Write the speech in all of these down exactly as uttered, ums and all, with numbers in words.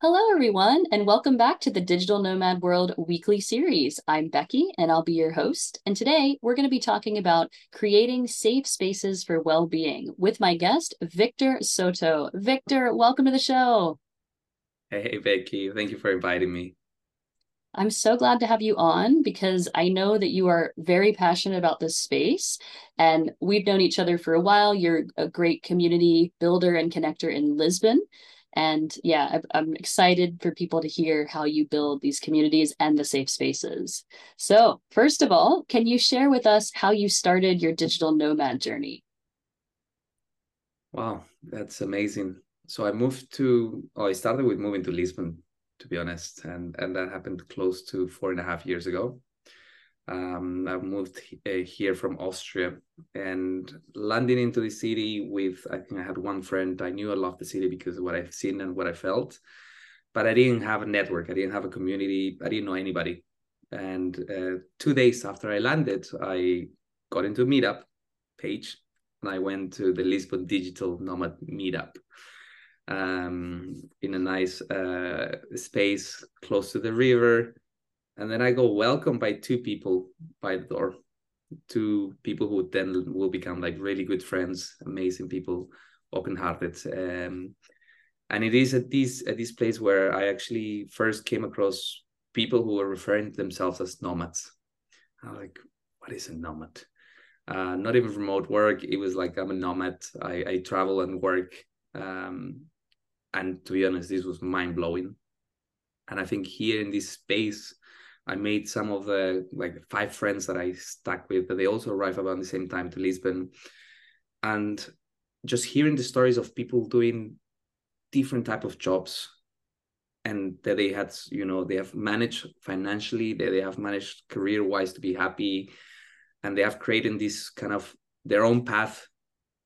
Hello, everyone, and welcome back to the Digital Nomad World weekly series. I'm Becky, and I'll be your host. And today, we're going to be talking about creating safe spaces for well-being with my guest, Victor Soto. Victor, welcome to the show. Hey, Becky. Thank you for inviting me. I'm so glad to have you on because I know that you are very passionate about this space and we've known each other for a while. You're a great community builder and connector in Lisbon. And yeah, I'm excited for people to hear how you build these communities and the safe spaces. So first of all, can you share with us how you started your digital nomad journey? Wow, that's amazing. So I moved to, oh, I started with moving to Lisbon, to be honest. And, and that happened close to four and a half years ago. Um, I moved he- here from Austria and landing into the city with, I think I had one friend. I knew I loved the city because of what I've seen and what I felt, but I didn't have a network. I didn't have a community. I didn't know anybody. And uh, two days after I landed, I got into a meetup page and I went to the Lisbon Digital Nomad Meetup um, in a nice uh, space close to the river. And then I got welcomed by two people by the door, two people who then will become like really good friends, amazing people, open-hearted. Um, and it is at this at this place where I actually first came across people who were referring to themselves as nomads. I'm like, what is a nomad? Uh, not even remote work. It was like, I'm a nomad. I, I travel and work. Um, and to be honest, this was mind-blowing. And I think here in this space, I made some of the like five friends that I stuck with, but they also arrived about the same time to Lisbon. And just hearing the stories of people doing different type of jobs and that they had, you know, they have managed financially, that they have managed career-wise to be happy. And they have created this kind of their own path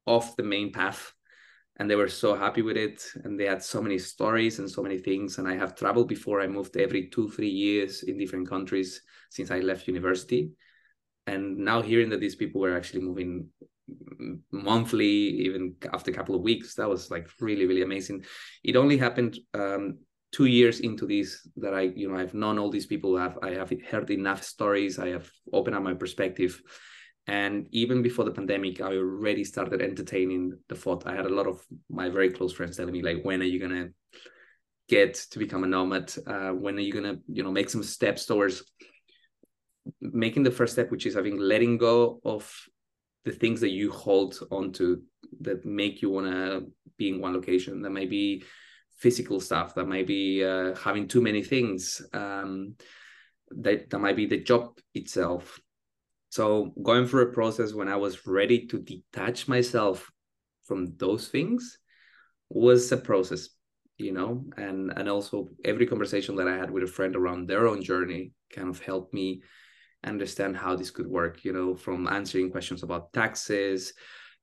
off the main path. And they were so happy with it. And they had so many stories and so many things. And I have traveled before. I moved every two, three years in different countries since I left university. And now hearing that these people were actually moving monthly, even after a couple of weeks, that was like really, really amazing. It only happened um, two years into this that I, you know, I've known all these people. I've, I have heard enough stories. I have opened up my perspective. And even before the pandemic, I already started entertaining the thought. I had a lot of my very close friends telling me, like, when are you going to get to become a nomad? Uh, when are you going to, you know, make some steps towards making the first step, which is, I think, letting go of the things that you hold onto that make you want to be in one location. That may be physical stuff. That might be uh, having too many things. Um, that, that might be the job itself. So going through a process when I was ready to detach myself from those things was a process, you know, and, and also every conversation that I had with a friend around their own journey kind of helped me understand how this could work, you know, from answering questions about taxes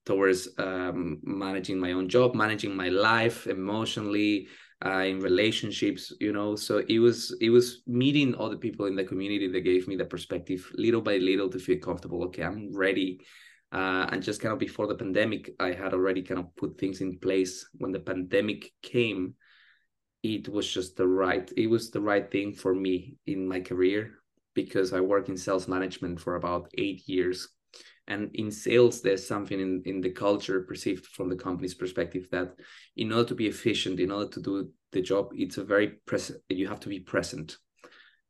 towards um, managing my own job, managing my life emotionally, uh, in relationships, you know, so it was, it was meeting other people in the community that gave me the perspective little by little to feel comfortable. Okay, I'm ready. Uh, and just kind of before the pandemic, I had already kind of put things in place. When the pandemic came, it was just the right, it was the right thing for me in my career because I worked in sales management for about eight years. And in sales, there's something in, in the culture perceived from the company's perspective that in order to be efficient, in order to do the job, it's a very present, you have to be present.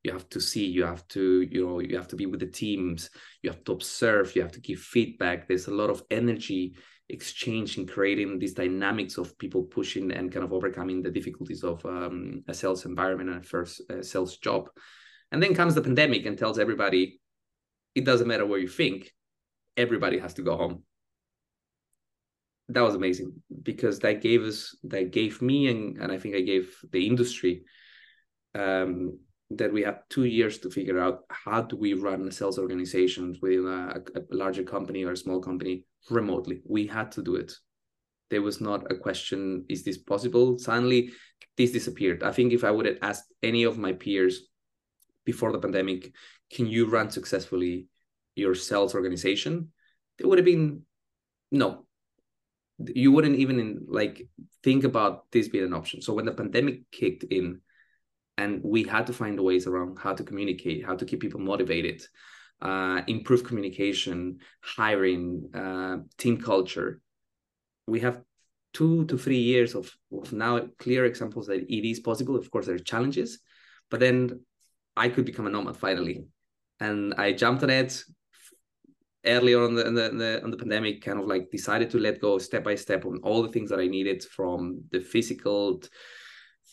You have to see, you have to, you know, you have to be with the teams, you have to observe, you have to give feedback. There's a lot of energy exchange in creating these dynamics of people pushing and kind of overcoming the difficulties of um, a sales environment and a first uh, sales job. And then comes the pandemic and tells everybody, it doesn't matter what you think. Everybody has to go home. That was amazing because that gave us, that gave me, and, and I think I gave the industry um, that we have two years to figure out how do we run a sales organization within a, a larger company or a small company remotely. We had to do it. There was not a question, is this possible? Suddenly, this disappeared. I think if I would have asked any of my peers before the pandemic, can you run successfully your sales organization, it would have been no. you wouldn't even like think about this being an option. So when the pandemic kicked in and we had to find ways around how to communicate, how to keep people motivated, uh, improve communication, hiring, uh, team culture, we have two to three years of, of now clear examples that it is possible. Of course, there are challenges, but then I could become a nomad finally. And I jumped on it earlier on the, on the, on the, on the pandemic, kind of like decided to let go step by step on all the things that I needed, from the physical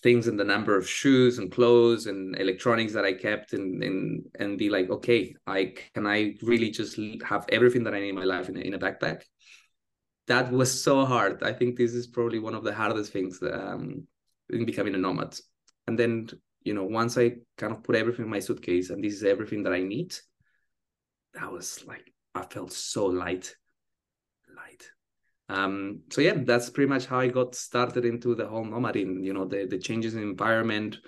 things and the number of shoes and clothes and electronics that I kept, and, and, and be like, okay, I can I really just have everything that I need in my life in a, in a backpack? That was so hard. I think this is probably one of the hardest things um, in becoming a nomad. And then, you know, once I kind of put everything in my suitcase and this is everything that I need, that was like, I felt so light, light. Um, so yeah, that's pretty much how I got started into the whole nomading, you know, the, the changes in environment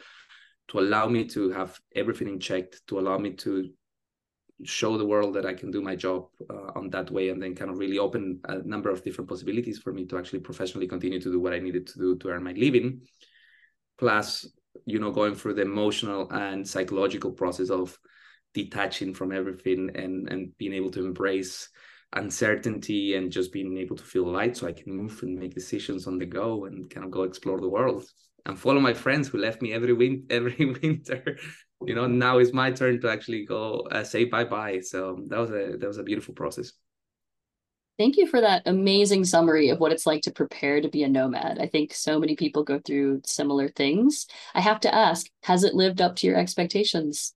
to allow me to have everything in check, to allow me to show the world that I can do my job uh, on that way, and then kind of really open a number of different possibilities for me to actually professionally continue to do what I needed to do to earn my living. Plus, you know, going through the emotional and psychological process of detaching from everything and, and being able to embrace uncertainty and just being able to feel light, so I can move and make decisions on the go and kind of go explore the world and follow my friends who left me every win- every winter. You know, now it's my turn to actually go uh, say bye-bye. So that was a that was a beautiful process. Thank you for that amazing summary of what it's like to prepare to be a nomad. I think so many people go through similar things. I have to ask, has it lived up to your expectations,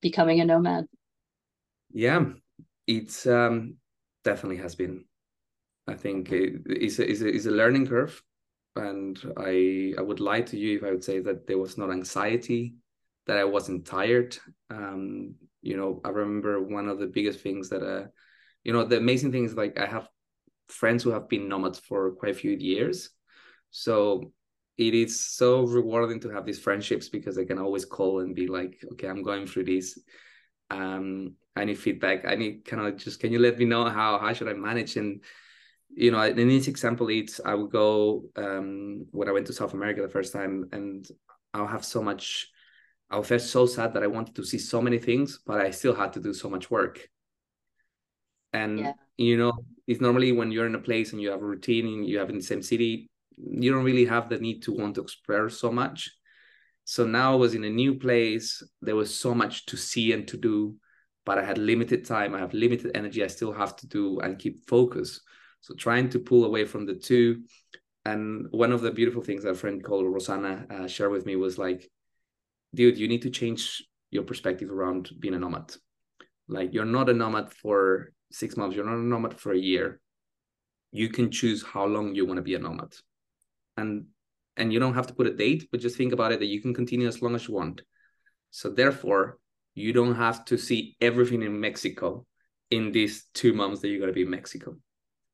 becoming a nomad? Yeah, it's um, definitely has been. I think it, it's, a, it's, a, it's a learning curve. And I I would lie to you if I would say that there was not anxiety, that I wasn't tired. Um, you know, I remember one of the biggest things that, uh, you know, the amazing thing is, like, I have friends who have been nomads for quite a few years. So it is so rewarding to have these friendships, because I can always call and be like, okay, I'm going through this. Um, I need feedback. I need kind of just, can you let me know how, how should I manage? And, you know, in this example, it's, I would go, um, when I went to South America the first time, and I'll have so much, I felt so sad that I wanted to see so many things, but I still had to do so much work. And, yeah. you know, it's normally when you're in a place and you have a routine and you have in the same city, you don't really have the need to want to explore so much. So now I was in a new place. There was so much to see and to do, but I had limited time. I have limited energy. I still have to do and keep focus. So trying to pull away from the two. And one of the beautiful things that a friend called Rosanna uh, shared with me was like, dude, you need to change your perspective around being a nomad. Like, you're not a nomad for six months. You're not a nomad for a year. You can choose how long you want to be a nomad. And, and you don't have to put a date, but just think about it that you can continue as long as you want. So therefore, you don't have to see everything in Mexico in these two months that you're going to be in Mexico,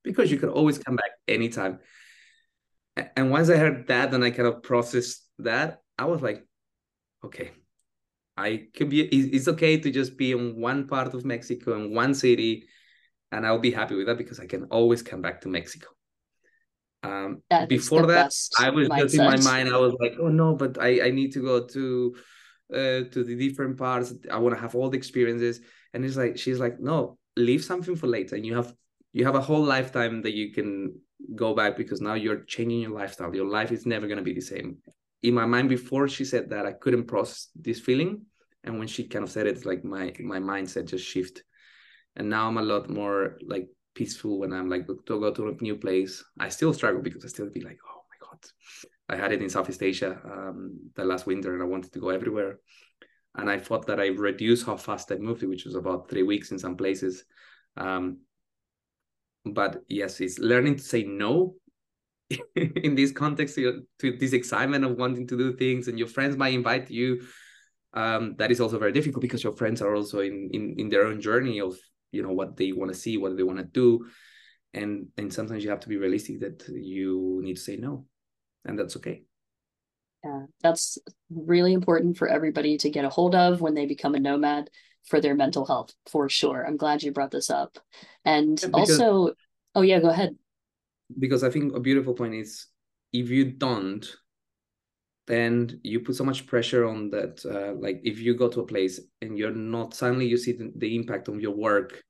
because you can always come back anytime. And once I heard that and I kind of processed that, I was like, okay, I could be, it's okay to just be in one part of Mexico and one city, and I'll be happy with that because I can always come back to Mexico. Um, before that, I was mindset. Just in my mind, I was like, oh no, but I, I need to go to, uh, to the different parts. I want to have all the experiences. And it's like, she's like, no, leave something for later. And you have, you have a whole lifetime that you can go back, because now you're changing your lifestyle. Your life is never going to be the same. In my mind, before she said that, I couldn't process this feeling. And when she kind of said it, it's like my, my mindset just shifted. And now I'm a lot more like peaceful when I'm like, to go to a new place. I still struggle because I still be like, oh my God. I had it in Southeast Asia um, the last winter, and I wanted to go everywhere. And I thought that I reduced how fast I moved, which was about three weeks in some places. Um, but yes, it's learning to say no in this context to, to this excitement of wanting to do things, and your friends might invite you. Um, that is also very difficult because your friends are also in, in, in their own journey of, you know, what they want to see, what they want to do. And, and sometimes you have to be realistic that you need to say no, and that's okay. Yeah, that's really important for everybody to get a hold of when they become a nomad, for their mental health, for sure. I'm glad you brought this up. And yeah, because- also, oh yeah, go ahead. because I think a beautiful point is, if you don't, then you put so much pressure on that. Uh, like if you go to a place and you're not, suddenly you see the, the impact on your work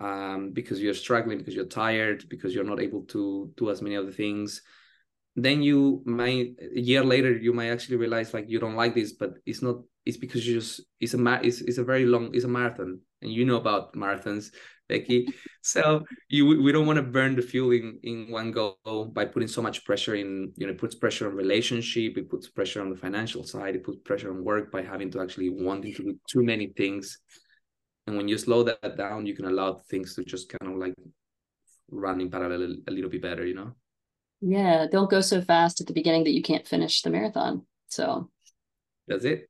um, because you're struggling, because you're tired, because you're not able to do as many other things. Then you might, a year later, you might actually realize like you don't like this, but it's not, it's because you just, it's a, it's, it's a very long, it's a marathon. And you know about marathons, Becky. So you, we don't want to burn the fuel in, in one go by putting so much pressure in, you know, it puts pressure on relationship, it puts pressure on the financial side, it puts pressure on work by having to actually wanting to do too many things. And when you slow that down, you can allow things to just kind of like run in parallel a little bit better, you know? Yeah, don't go so fast at the beginning that you can't finish the marathon. So that's it.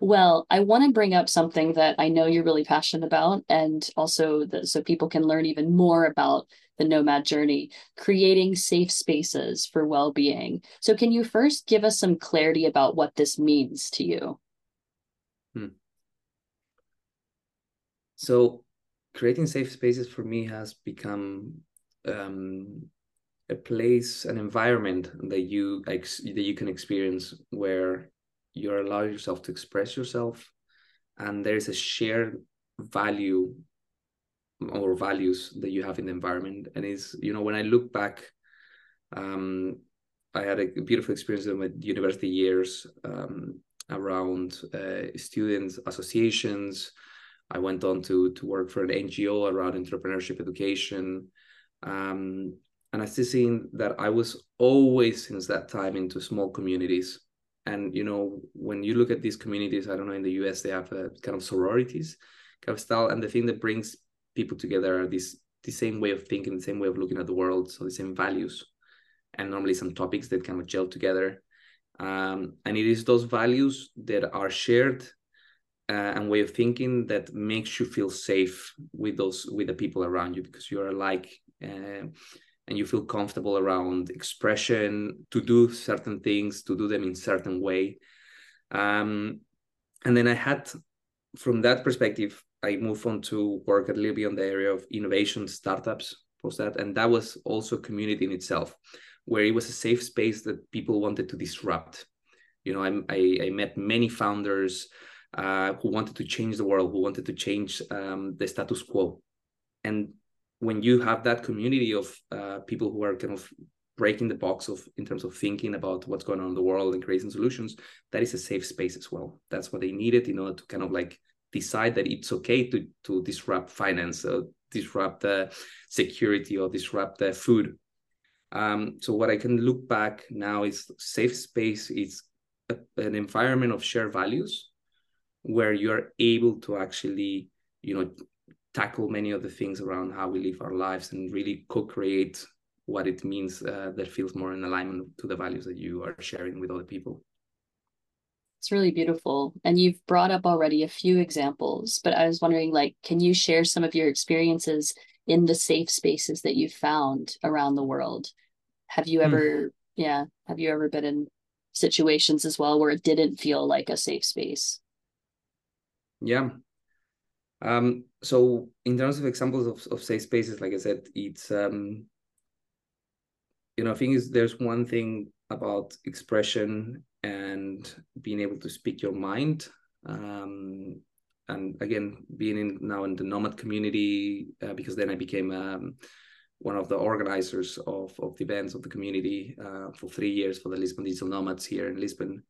Well, I want to bring up something that I know you're really passionate about, and also the, so people can learn even more about the nomad journey, creating safe spaces for well-being. So can you first give us some clarity about what this means to you? Hmm. So creating safe spaces for me has become um, a place, an environment that you ex that you can experience where you allow yourself to express yourself, and there is a shared value or values that you have in the environment. And is, you know, when I look back, um, I had a beautiful experience in my university years um, around uh, students associations. I went on to to work for an N G O around entrepreneurship education. Um, and I still seen that I was always since that time into small communities. And, you know, when you look at these communities, I don't know, in the U S, they have a kind of sororities kind of style. And the thing that brings people together are this, the same way of thinking, the same way of looking at the world. So the same values and normally some topics that kind of gel together. Um, and it is those values that are shared Uh, and way of thinking that makes you feel safe with those, with the people around you, because you're alike uh, and you feel comfortable around expression, to do certain things, to do them in certain way. Um, and then I had, from that perspective, I moved on to work a little bit on the area of innovation startups post that. And that was also a community in itself, where it was a safe space that people wanted to disrupt. You know, I, I, I met many founders Uh, who wanted to change the world, who wanted to change um, the status quo. And when you have that community of uh, people who are kind of breaking the box of in terms of thinking about what's going on in the world and creating solutions, that is a safe space as well. That's what they needed in order to kind of like decide that it's okay to, to disrupt finance, or disrupt uh, security, or disrupt uh, food. Um, so what I can look back now is safe space is a, an environment of shared values, where you're able to actually, you know, tackle many of the things around how we live our lives and really co-create what it means uh, that feels more in alignment to the values that you are sharing with other people. It's really beautiful. And you've brought up already a few examples, but I was wondering, like, can you share some of your experiences in the safe spaces that you've found around the world? Have you ever, mm. yeah, have you ever been in situations as well where it didn't feel like a safe space? Yeah. Um, so in terms of examples of, of safe spaces, like I said, it's, um, you know, I think is there's one thing about expression and being able to speak your mind. Um, and again, being in now in the nomad community, uh, because then I became um, one of the organizers of, of the events of the community uh, for three years for the Lisbon Digital Nomads here in Lisbon.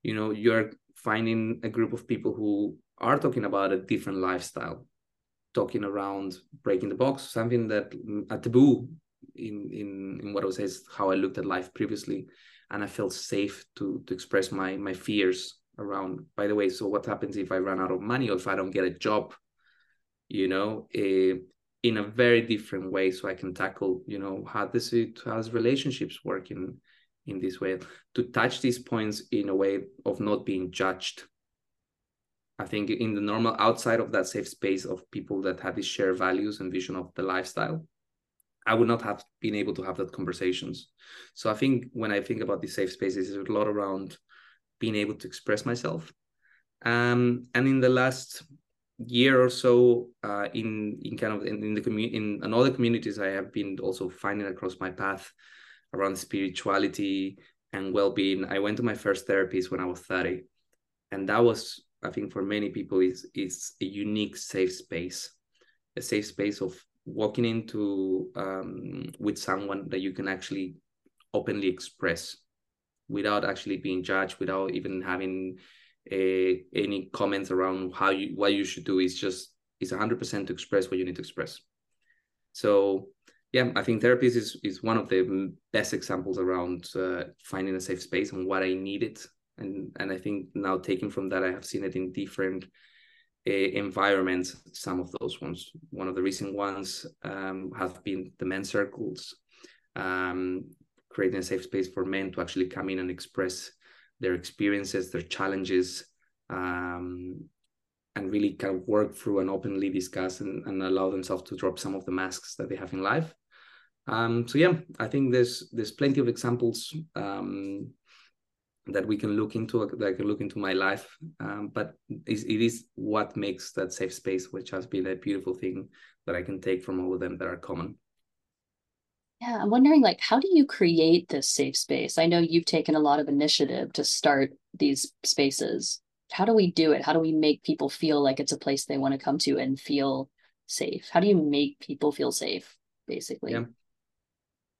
You know, you're finding a group of people who are talking about a different lifestyle, talking around breaking the box, something that a taboo in, in, in what I was saying, how I looked at life previously. And I felt safe to, to express my, my fears around, by the way, so what happens if I run out of money or if I don't get a job, you know, uh, in a very different way. So I can tackle, you know, how does it, how's relationships working in this way, to touch these points in a way of not being judged. I think in the normal, outside of that safe space of people that have these shared values and vision of the lifestyle, I would not have been able to have that conversations. So I think when I think about these safe spaces, it's a lot around being able to express myself. Um, and in the last year or so, uh, in in kind of in, in the community, in, in other communities, I have been also finding across my path around spirituality and well-being. I went to my first therapist when I was thirty, and that was, I think, for many people, is is a unique safe space, a safe space of walking into um, with someone that you can actually openly express without actually being judged, without even having a, any comments around how you, what you should do. Is just, it's one hundred percent to express what you need to express. So yeah, I think therapy is, is one of the best examples around uh, finding a safe space and what I needed. And, and I think now taking from that, I have seen it in different uh, environments, some of those ones. One of the recent ones um, have been the men's circles, um, creating a safe space for men to actually come in and express their experiences, their challenges, um, and really kind of work through and openly discuss and, and allow themselves to drop some of the masks that they have in life. Um, so yeah, I think there's there's plenty of examples um, that we can look into, that I can look into my life, um, but it, it is what makes that safe space, which has been a beautiful thing that I can take from all of them that are common. Yeah, I'm wondering, like, how do you create this safe space? I know you've taken a lot of initiative to start these spaces. How do we do it? How do we make people feel like it's a place they want to come to and feel safe? How do you make people feel safe, basically? Yeah.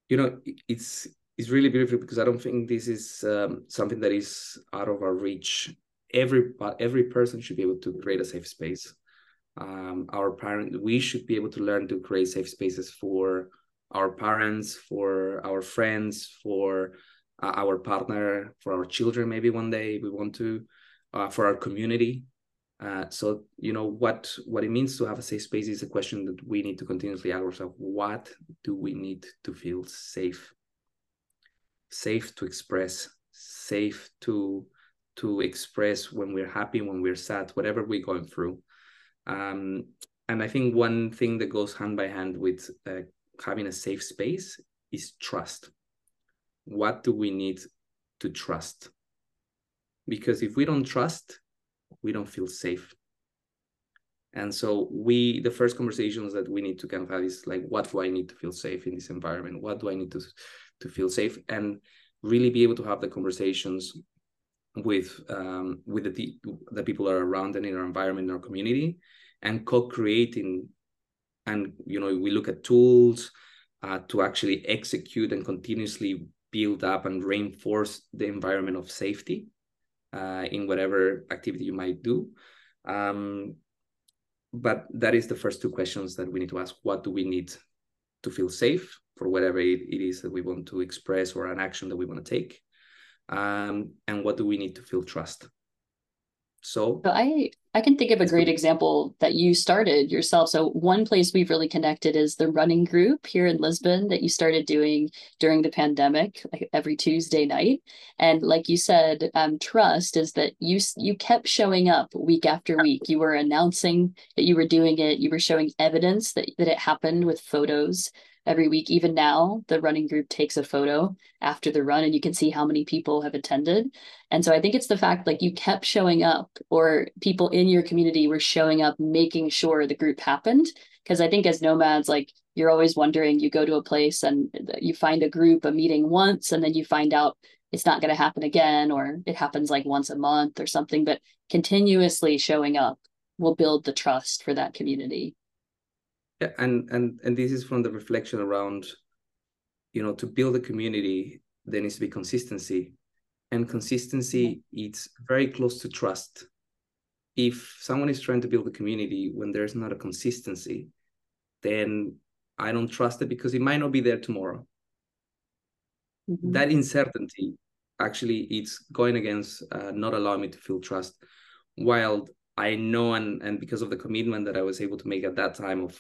You know, it's it's really beautiful, because I don't think this is um, something that is out of our reach. Every every person should be able to create a safe space. Um, our parents, we should be able to learn to create safe spaces for our parents, for our friends, for uh, our partner, for our children, maybe one day we want to, uh, for our community. Uh, so, you know, what, what it means to have a safe space is a question that we need to continuously ask ourselves. What do we need to feel safe? Safe to express, safe to, to express when we're happy, when we're sad, whatever we're going through. Um, and I think one thing that goes hand by hand with uh, having a safe space is trust. What do we need to trust? Because if we don't trust, we don't feel safe. And so we, the first conversations that we need to kind of have is like, what do I need to feel safe in this environment? What do I need to, to feel safe? And really be able to have the conversations with, um, with the, the people that are around and in our environment, in our community, and co-creating. And, you know, we look at tools uh, to actually execute and continuously build up and reinforce the environment of safety uh, in whatever activity you might do. Um, but that is the first two questions that we need to ask. What do we need to feel safe for whatever it, it is that we want to express or an action that we want to take? Um, and what do we need to feel trust? So, so I, I can think of a great example that you started yourself. So one place we've really connected is the running group here in Lisbon that you started doing during the pandemic, like every Tuesday night. And like you said, um, trust is that you, you kept showing up week after week. You were announcing that you were doing it. You were showing evidence that, that it happened with photos every week. Even now, the running group takes a photo after the run and you can see how many people have attended. And so I think it's the fact, like, you kept showing up, or people in your community were showing up, making sure the group happened. Because I think as nomads, like, you're always wondering, you go to a place and you find a group, a meeting once, and then you find out it's not going to happen again, or it happens like once a month or something. But continuously showing up will build the trust for that community. Yeah, and, and and this is from the reflection around, you know, to build a community, there needs to be consistency. And consistency, it's very close to trust. If someone is trying to build a community when there's not a consistency, then I don't trust it, because it might not be there tomorrow. Mm-hmm. That uncertainty, actually, it's going against uh, not allowing me to feel trust. While I know, and, and because of the commitment that I was able to make at that time of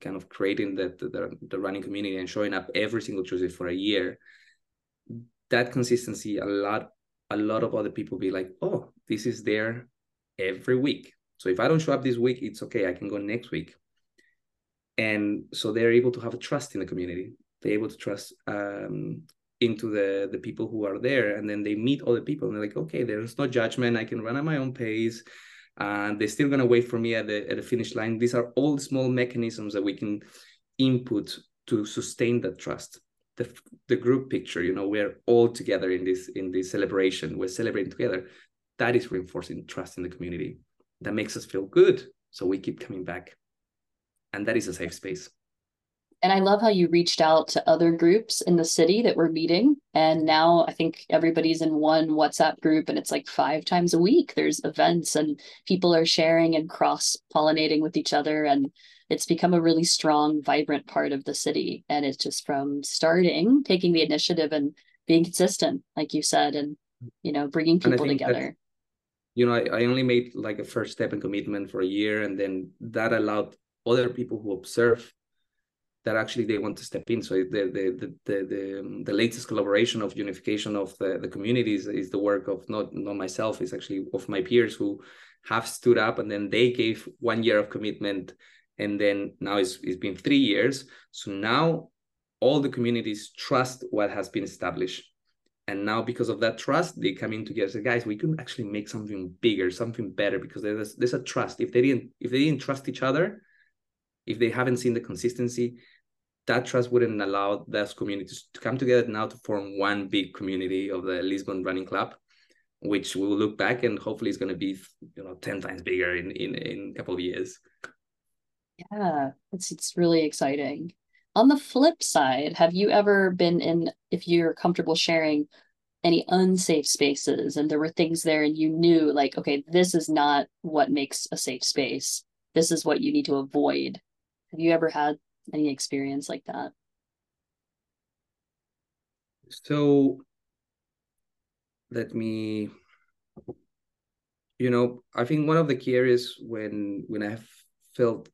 kind of creating the, the the running community and showing up every single Tuesday for a year, that consistency, a lot a lot of other people be like, oh, this is there every week, so if I don't show up this week, it's okay, I can go next week. And so they're able to have a trust in the community. They're able to trust um into the the people who are there, and then they meet other people and they're like, okay, there's no judgment, I can run at my own pace, and they're still going to wait for me at the, at the finish line. These are all small mechanisms that we can input to sustain that trust. The, the group picture, you know, we're all together in this, in this celebration, we're celebrating together. That is reinforcing trust in the community. That makes us feel good. So we keep coming back. And that is a safe space. And I love how you reached out to other groups in the city that were meeting. And now I think everybody's in one WhatsApp group, and it's like five times a week. There's events and people are sharing and cross-pollinating with each other. And it's become a really strong, vibrant part of the city. And it's just from starting, taking the initiative and being consistent, like you said, and, you know, bringing people together. You know, I, I only made like a first step and commitment for a year. And then that allowed other people who observe that actually they want to step in. So the the the the, the latest collaboration of unification of the, the communities is the work of not, not myself, it's actually of my peers who have stood up, and then they gave one year of commitment. And then now it's, it's been three years. So now all the communities trust what has been established. And now because of that trust, they come in together and say, guys, we can actually make something bigger, something better, because there's, there's a trust. If they didn't, if they didn't trust each other, if they haven't seen the consistency, that trust wouldn't allow those communities to come together now to form one big community of the Lisbon Running Club, which we'll look back and hopefully is going to be, you know, ten times bigger in, in, in a couple of years. Yeah, it's, it's really exciting. On the flip side, have you ever been in, if you're comfortable sharing, any unsafe spaces and there were things there and you knew like, okay, this is not what makes a safe space. This is what you need to avoid. Have you ever had any experience like that? So let me, you know, I think one of the key areas when, when I felt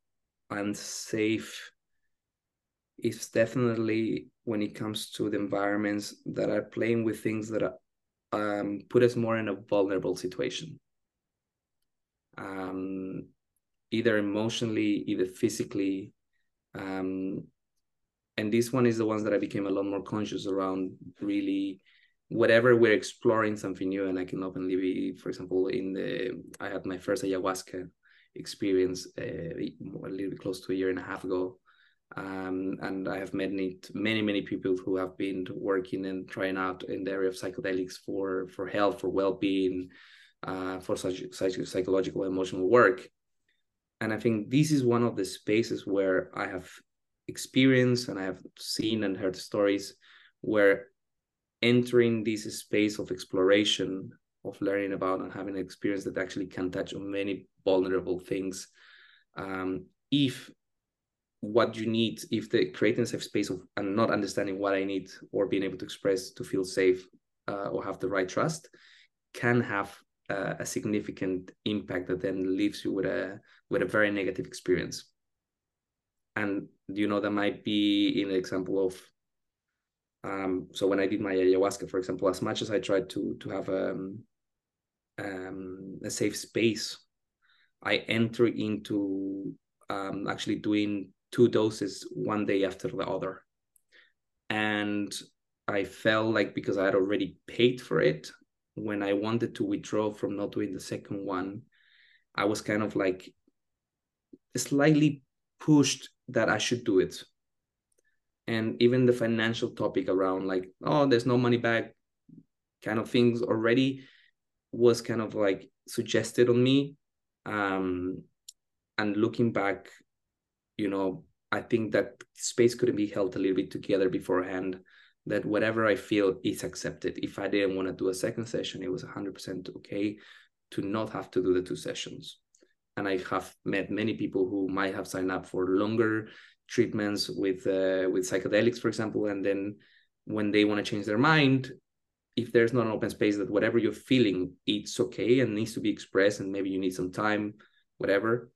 unsafe is definitely when it comes to the environments that are playing with things that are, um, put us more in a vulnerable situation. Um, either emotionally, either physically. Um, and this one is the ones that I became a lot more conscious around, really, whatever we're exploring something new. And I can openly be, for example, in the, I had my first ayahuasca experience uh, a little bit close to a year and a half ago. Um, and I have met many, many, many people who have been working and trying out in the area of psychedelics for, for health, for well-being, uh, for such, such psychological, emotional work. And I think this is one of the spaces where I have experienced and I have seen and heard stories where entering this space of exploration, of learning about and having an experience that actually can touch on many vulnerable things. Um, if what you need, if the creating a safe space of and not understanding what I need or being able to express to feel safe uh, or have the right trust can have uh, a significant impact that then leaves you with a with a very negative experience. And, you know, that might be in an example of, um, so when I did my ayahuasca, for example, as much as I tried to, to have um, um, a safe space, I enter into um, actually doing two doses one day after the other. And I felt like because I had already paid for it, when I wanted to withdraw from not doing the second one, I was kind of like slightly pushed that I should do it. And even the financial topic around like, oh, there's no money back kind of things already was kind of like suggested on me. Um, and looking back, you know, I think that space couldn't be held a little bit together beforehand, that whatever I feel is accepted. If I didn't want to do a second session, it was one hundred percent okay to not have to do the two sessions. And I have met many people who might have signed up for longer treatments with uh, with psychedelics, for example, and then when they want to change their mind, if there's not an open space that whatever you're feeling, it's okay and needs to be expressed and maybe you need some time, whatever.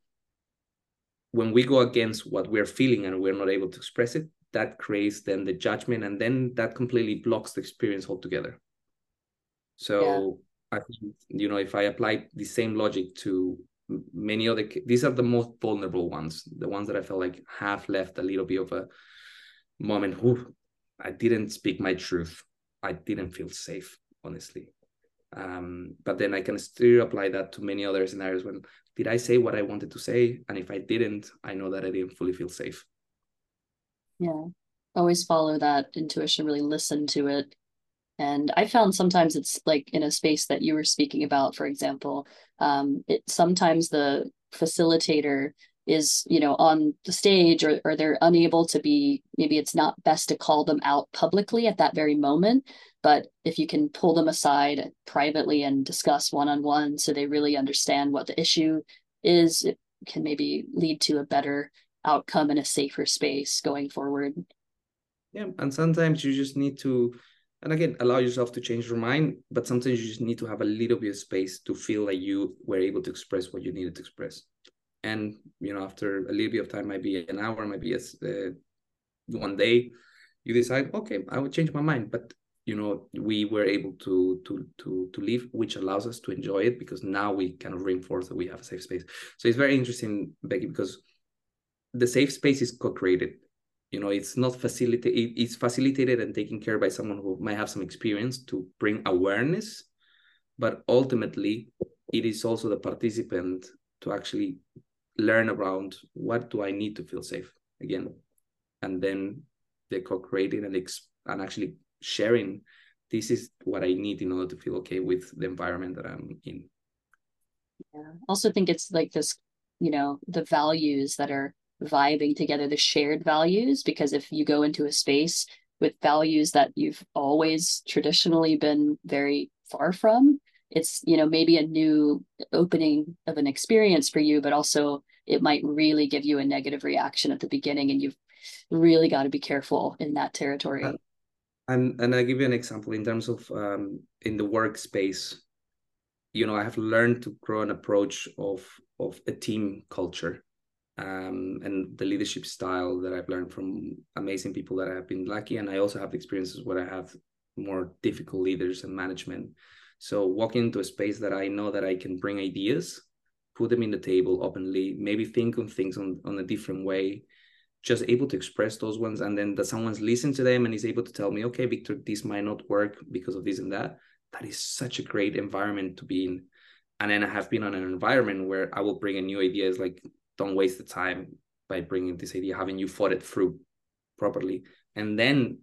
When we go against what we're feeling and we're not able to express it, that creates then the judgment and then that completely blocks the experience altogether. So yeah. I think, you know, if I applied the same logic to many other, these are the most vulnerable ones, the ones that I felt like have left a little bit of a moment, whew, I didn't speak my truth. I didn't feel safe, honestly. Um, but then I can still apply that to many other scenarios when, did I say what I wanted to say? And if I didn't, I know that I didn't fully feel safe. Yeah, always follow that intuition, really listen to it. And I found sometimes it's like in a space that you were speaking about, for example, um, it sometimes the facilitator is, you know, on the stage, or, or they're unable to be, maybe it's not best to call them out publicly at that very moment, but if you can pull them aside privately and discuss one-on-one so they really understand what the issue is, it can maybe lead to a better outcome and a safer space going forward. Yeah, and sometimes you just need to, and again, allow yourself to change your mind, but sometimes you just need to have a little bit of space to feel like you were able to express what you needed to express. And, you know, after a little bit of time, might be an hour, might be uh, one day, you decide, okay, I will change my mind. But, you know, we were able to, to, to, to leave, which allows us to enjoy it because now we kind of reinforce that we have a safe space. So it's very interesting, Becky, because the safe space is co-created. You know, it's not facilitated, it's facilitated and taken care of by someone who might have some experience to bring awareness, but ultimately it is also the participant to actually learn around what do I need to feel safe again, and then they co-creating and exp- and actually sharing, this is what I need in order to feel okay with the environment that I'm in. Yeah, also think it's like this, you know, the values that are vibing together, the shared values, because if you go into a space with values that you've always traditionally been very far from, it's, you know, maybe a new opening of an experience for you, but also it might really give you a negative reaction at the beginning, and you've really got to be careful in that territory. Uh, and and I'll give you an example in terms of um, in the workspace. You know, I have learned to grow an approach of of a team culture, um, and the leadership style that I've learned from amazing people that I've been lucky, and I also have experiences where I have more difficult leaders and management. So walking into a space that I know that I can bring ideas, put them in the table openly, maybe think on things on, on a different way, just able to express those ones. And then that someone's listening to them and is able to tell me, okay, Victor, this might not work because of this and that. That is such a great environment to be in. And then I have been on an environment where I will bring a new idea. It's like, don't waste the time by bringing this idea, having you thought it through properly. And then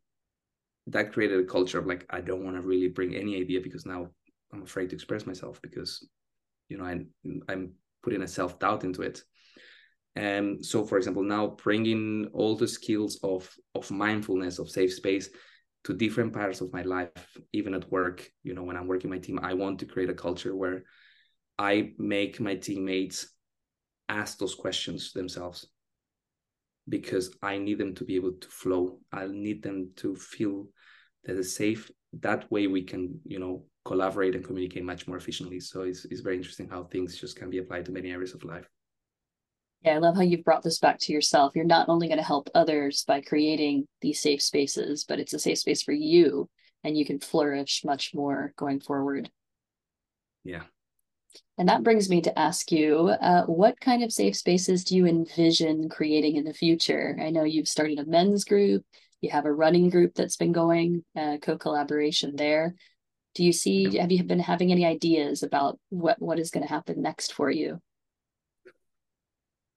that created a culture of like, I don't want to really bring any idea because now I'm afraid to express myself because, you know, I, I'm putting a self-doubt into it. And so, for example, now bringing all the skills of, of mindfulness, of safe space to different parts of my life, even at work, you know, when I'm working my team, I want to create a culture where I make my teammates ask those questions themselves because I need them to be able to flow. I need them to feel that it's safe. That way we can, you know, collaborate and communicate much more efficiently. So it's it's very interesting how things just can be applied to many areas of life. Yeah, I love how you've brought this back to yourself. You're not only going to help others by creating these safe spaces, but it's a safe space for you, and you can flourish much more going forward. Yeah. And that brings me to ask you, uh, what kind of safe spaces do you envision creating in the future? I know you've started a men's group. You have a running group that's been going, uh, co-collaboration there. Do you see, have you been having any ideas about what, what is going to happen next for you?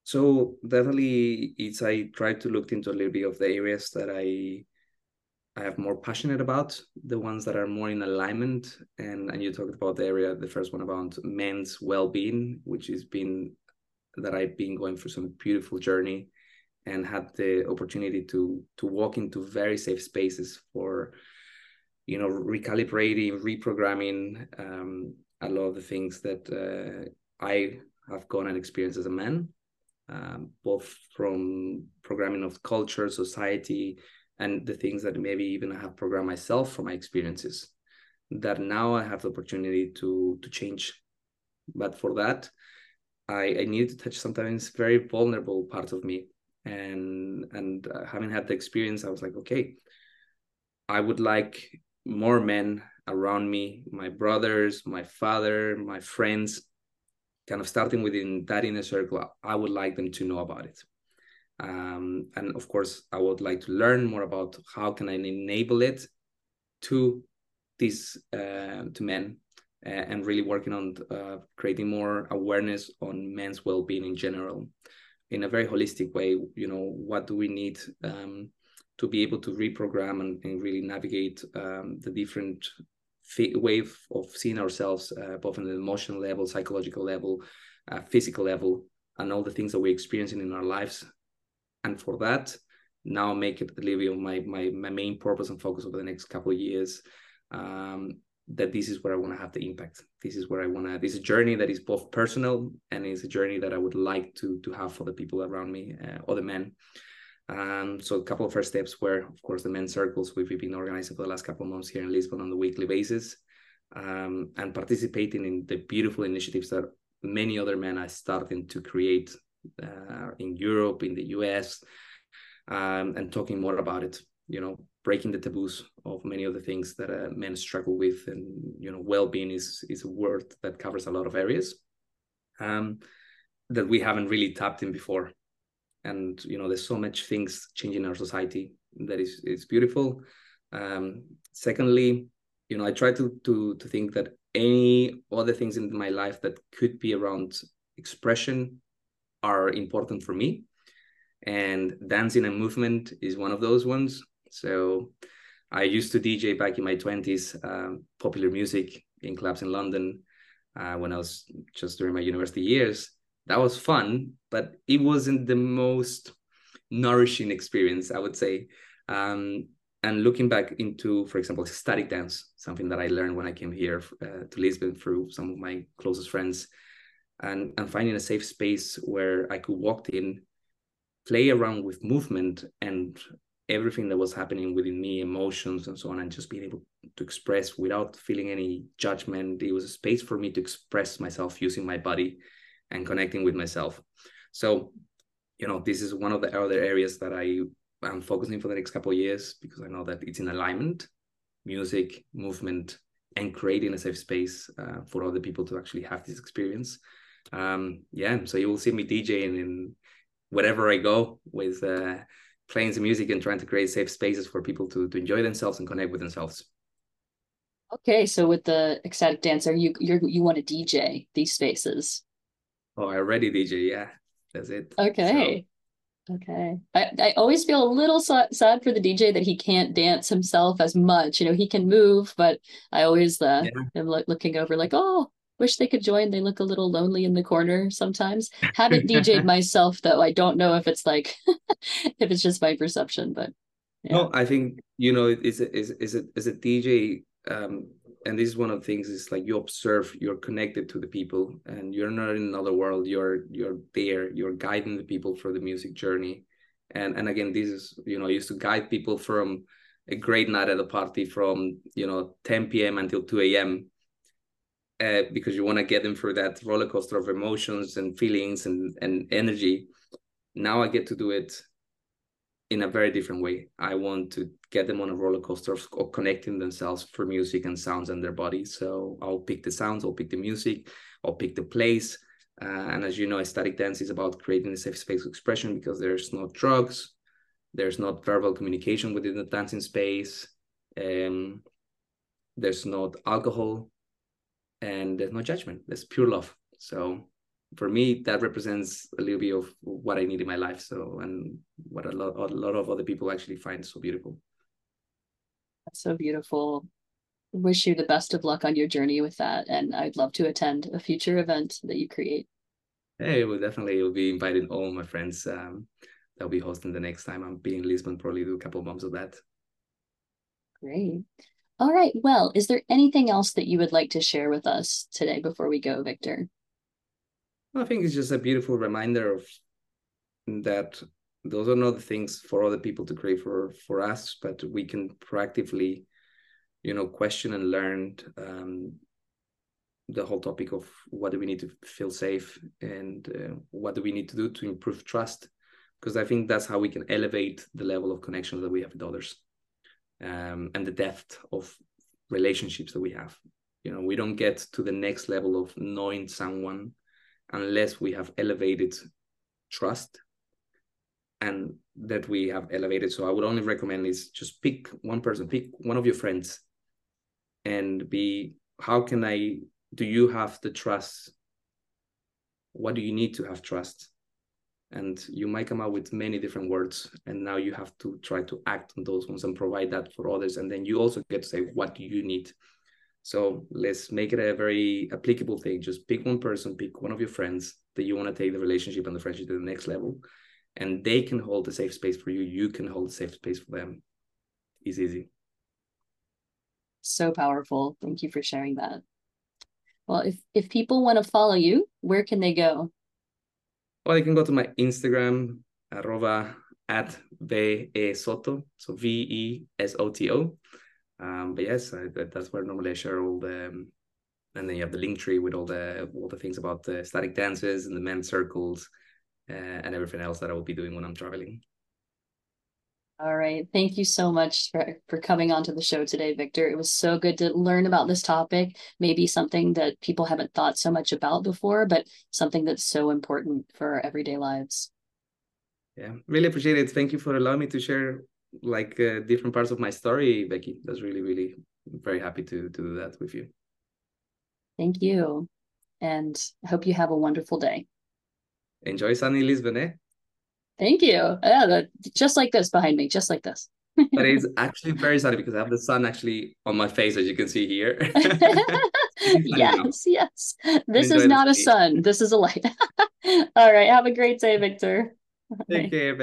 So definitely it's, I tried to look into a little bit of the areas that I I have more passionate about, the ones that are more in alignment. And, and you talked about the area, the first one about men's well-being, which has been, that I've been going through some beautiful journey and had the opportunity to to walk into very safe spaces for, you know, recalibrating, reprogramming um, a lot of the things that uh, I have gone and experienced as a man, um, both from programming of culture, society, and the things that maybe even I have programmed myself from my experiences, that now I have the opportunity to to change. But for that, I, I needed to touch sometimes very vulnerable parts of me. And, and having had the experience, I was like, okay, I would like more men around me, my brothers, my father, my friends, kind of starting within that inner circle. I would like them to know about it. Um, and of course, I would like to learn more about how can I enable it to these, uh, to men and really working on uh, creating more awareness on men's well-being in general, in a very holistic way. You know, what do we need um, to be able to reprogram and, and really navigate um, the different way of seeing ourselves, uh, both on the emotional level, psychological level, uh, physical level, and all the things that we're experiencing in our lives. And for that, now make it a little bit my, my, my main purpose and focus over the next couple of years, um, that this is where I want to have the impact. This is where I want to, this is a journey that is both personal and is a journey that I would like to, to have for the people around me, uh, other men. Um, so a couple of first steps were, of course, the men's circles, which we've been organizing for the last couple of months here in Lisbon on a weekly basis, um, and participating in the beautiful initiatives that many other men are starting to create uh, in Europe, in the U S, um, and talking more about it, you know, breaking the taboos of many of the things that uh, men struggle with. And, you know, well-being is, is a word that covers a lot of areas um, that we haven't really tapped in before. And, you know, there's so much things changing our society that is, it's beautiful. Um, secondly, you know, I try to, to, to think that any other things in my life that could be around expression are important for me. And dancing and movement is one of those ones. So I used to D J back in my twenties, um, popular music in clubs in London uh, when I was just during my university years. That was fun, but it wasn't the most nourishing experience, I would say. Um, and looking back into, for example, static dance, something that I learned when I came here uh, to Lisbon through some of my closest friends, and, and finding a safe space where I could walk in, play around with movement and everything that was happening within me, emotions and so on, and just being able to express without feeling any judgment. It was a space for me to express myself using my body and connecting with myself. So, you know, this is one of the other areas that I am focusing for the next couple of years, because I know that it's in alignment, music, movement, and creating a safe space uh, for other people to actually have this experience. Um, yeah, so you will see me DJing in wherever I go with uh, playing some music and trying to create safe spaces for people to, to enjoy themselves and connect with themselves. Okay, so with the ecstatic dancer, you you're, you want to D J these spaces. Oh, I already D J. Yeah, that's it. Okay. So. Okay. I, I always feel a little so sad for the D J that he can't dance himself as much. You know, he can move, but I always uh, yeah. am lo looking over like, oh, wish they could join. They look a little lonely in the corner sometimes. Haven't D J'd myself, though. I don't know if it's like, if it's just my perception, but. Yeah. No, I think, you know, it's a, it's, it's a, it's a D J, um, and this is one of the things is like you observe, you're connected to the people and you're not in another world. You're, you're there, you're guiding the people for the music journey. And, and again, this is, you know, I used to guide people from a great night at a party from, you know, ten P M until two A M Uh, because you want to get them through that roller coaster of emotions and feelings and, and energy. Now I get to do it in a very different way. I want to get them on a roller coaster of connecting themselves for music and sounds and their body. So I'll pick the sounds, I'll pick the music, I'll pick the place. Uh, and as you know, static dance is about creating a safe space of expression because there's no drugs, there's not verbal communication within the dancing space, um, there's not alcohol, and there's no judgment, there's pure love. So for me, that represents a little bit of what I need in my life. So, and what a lot, a lot of other people actually find so beautiful. That's so beautiful. Wish you the best of luck on your journey with that. And I'd love to attend a future event that you create. Hey, well, definitely. You'll be inviting all my friends. Um, that'll be hosting the next time I'm being in Lisbon, probably do a couple of months of that. Great. All right. Well, is there anything else that you would like to share with us today before we go, Victor? I think it's just a beautiful reminder of that those are not the things for other people to create for, for us, but we can proactively, you know, question and learn um, the whole topic of what do we need to feel safe and uh, what do we need to do to improve trust? Because I think that's how we can elevate the level of connection that we have with others um, and the depth of relationships that we have. You know, we don't get to the next level of knowing someone unless we have elevated trust and that we have elevated. So I would only recommend is just pick one person, pick one of your friends and be, how can I do you have the trust? What do you need to have trust? And you might come out with many different words, and now you have to try to act on those ones and provide that for others. And then you also get to say, what do you need? So let's make it a very applicable thing. Just pick one person, pick one of your friends that you want to take the relationship and the friendship to the next level. And they can hold a safe space for you. You can hold a safe space for them. It's easy. So powerful. Thank you for sharing that. Well, if, if people want to follow you, where can they go? Well, you can go to my Instagram, arroba at V E Soto, so V E S O T O. Um, but yes, I, that's where normally I share all the, um, and then you have the link tree with all the all the things about the static dances and the men's circles uh, and everything else that I will be doing when I'm traveling. All right. Thank you so much for, for coming onto the show today, Victor. It was so good to learn about this topic, maybe something that people haven't thought so much about before, but something that's so important for our everyday lives. Yeah, really appreciate it. Thank you for allowing me to share like uh, different parts of my story, Becky. That's really, really very happy to, to do that with you. Thank you. And I hope you have a wonderful day. Enjoy sunny Lisbon, eh? Thank you. Yeah, that, just like this behind me, just like this. But it's actually very sunny because I have the sun actually on my face, as you can see here. Yes, yes. This is not a sun. This is a light. All right. Have a great day, Victor. Take care, babe.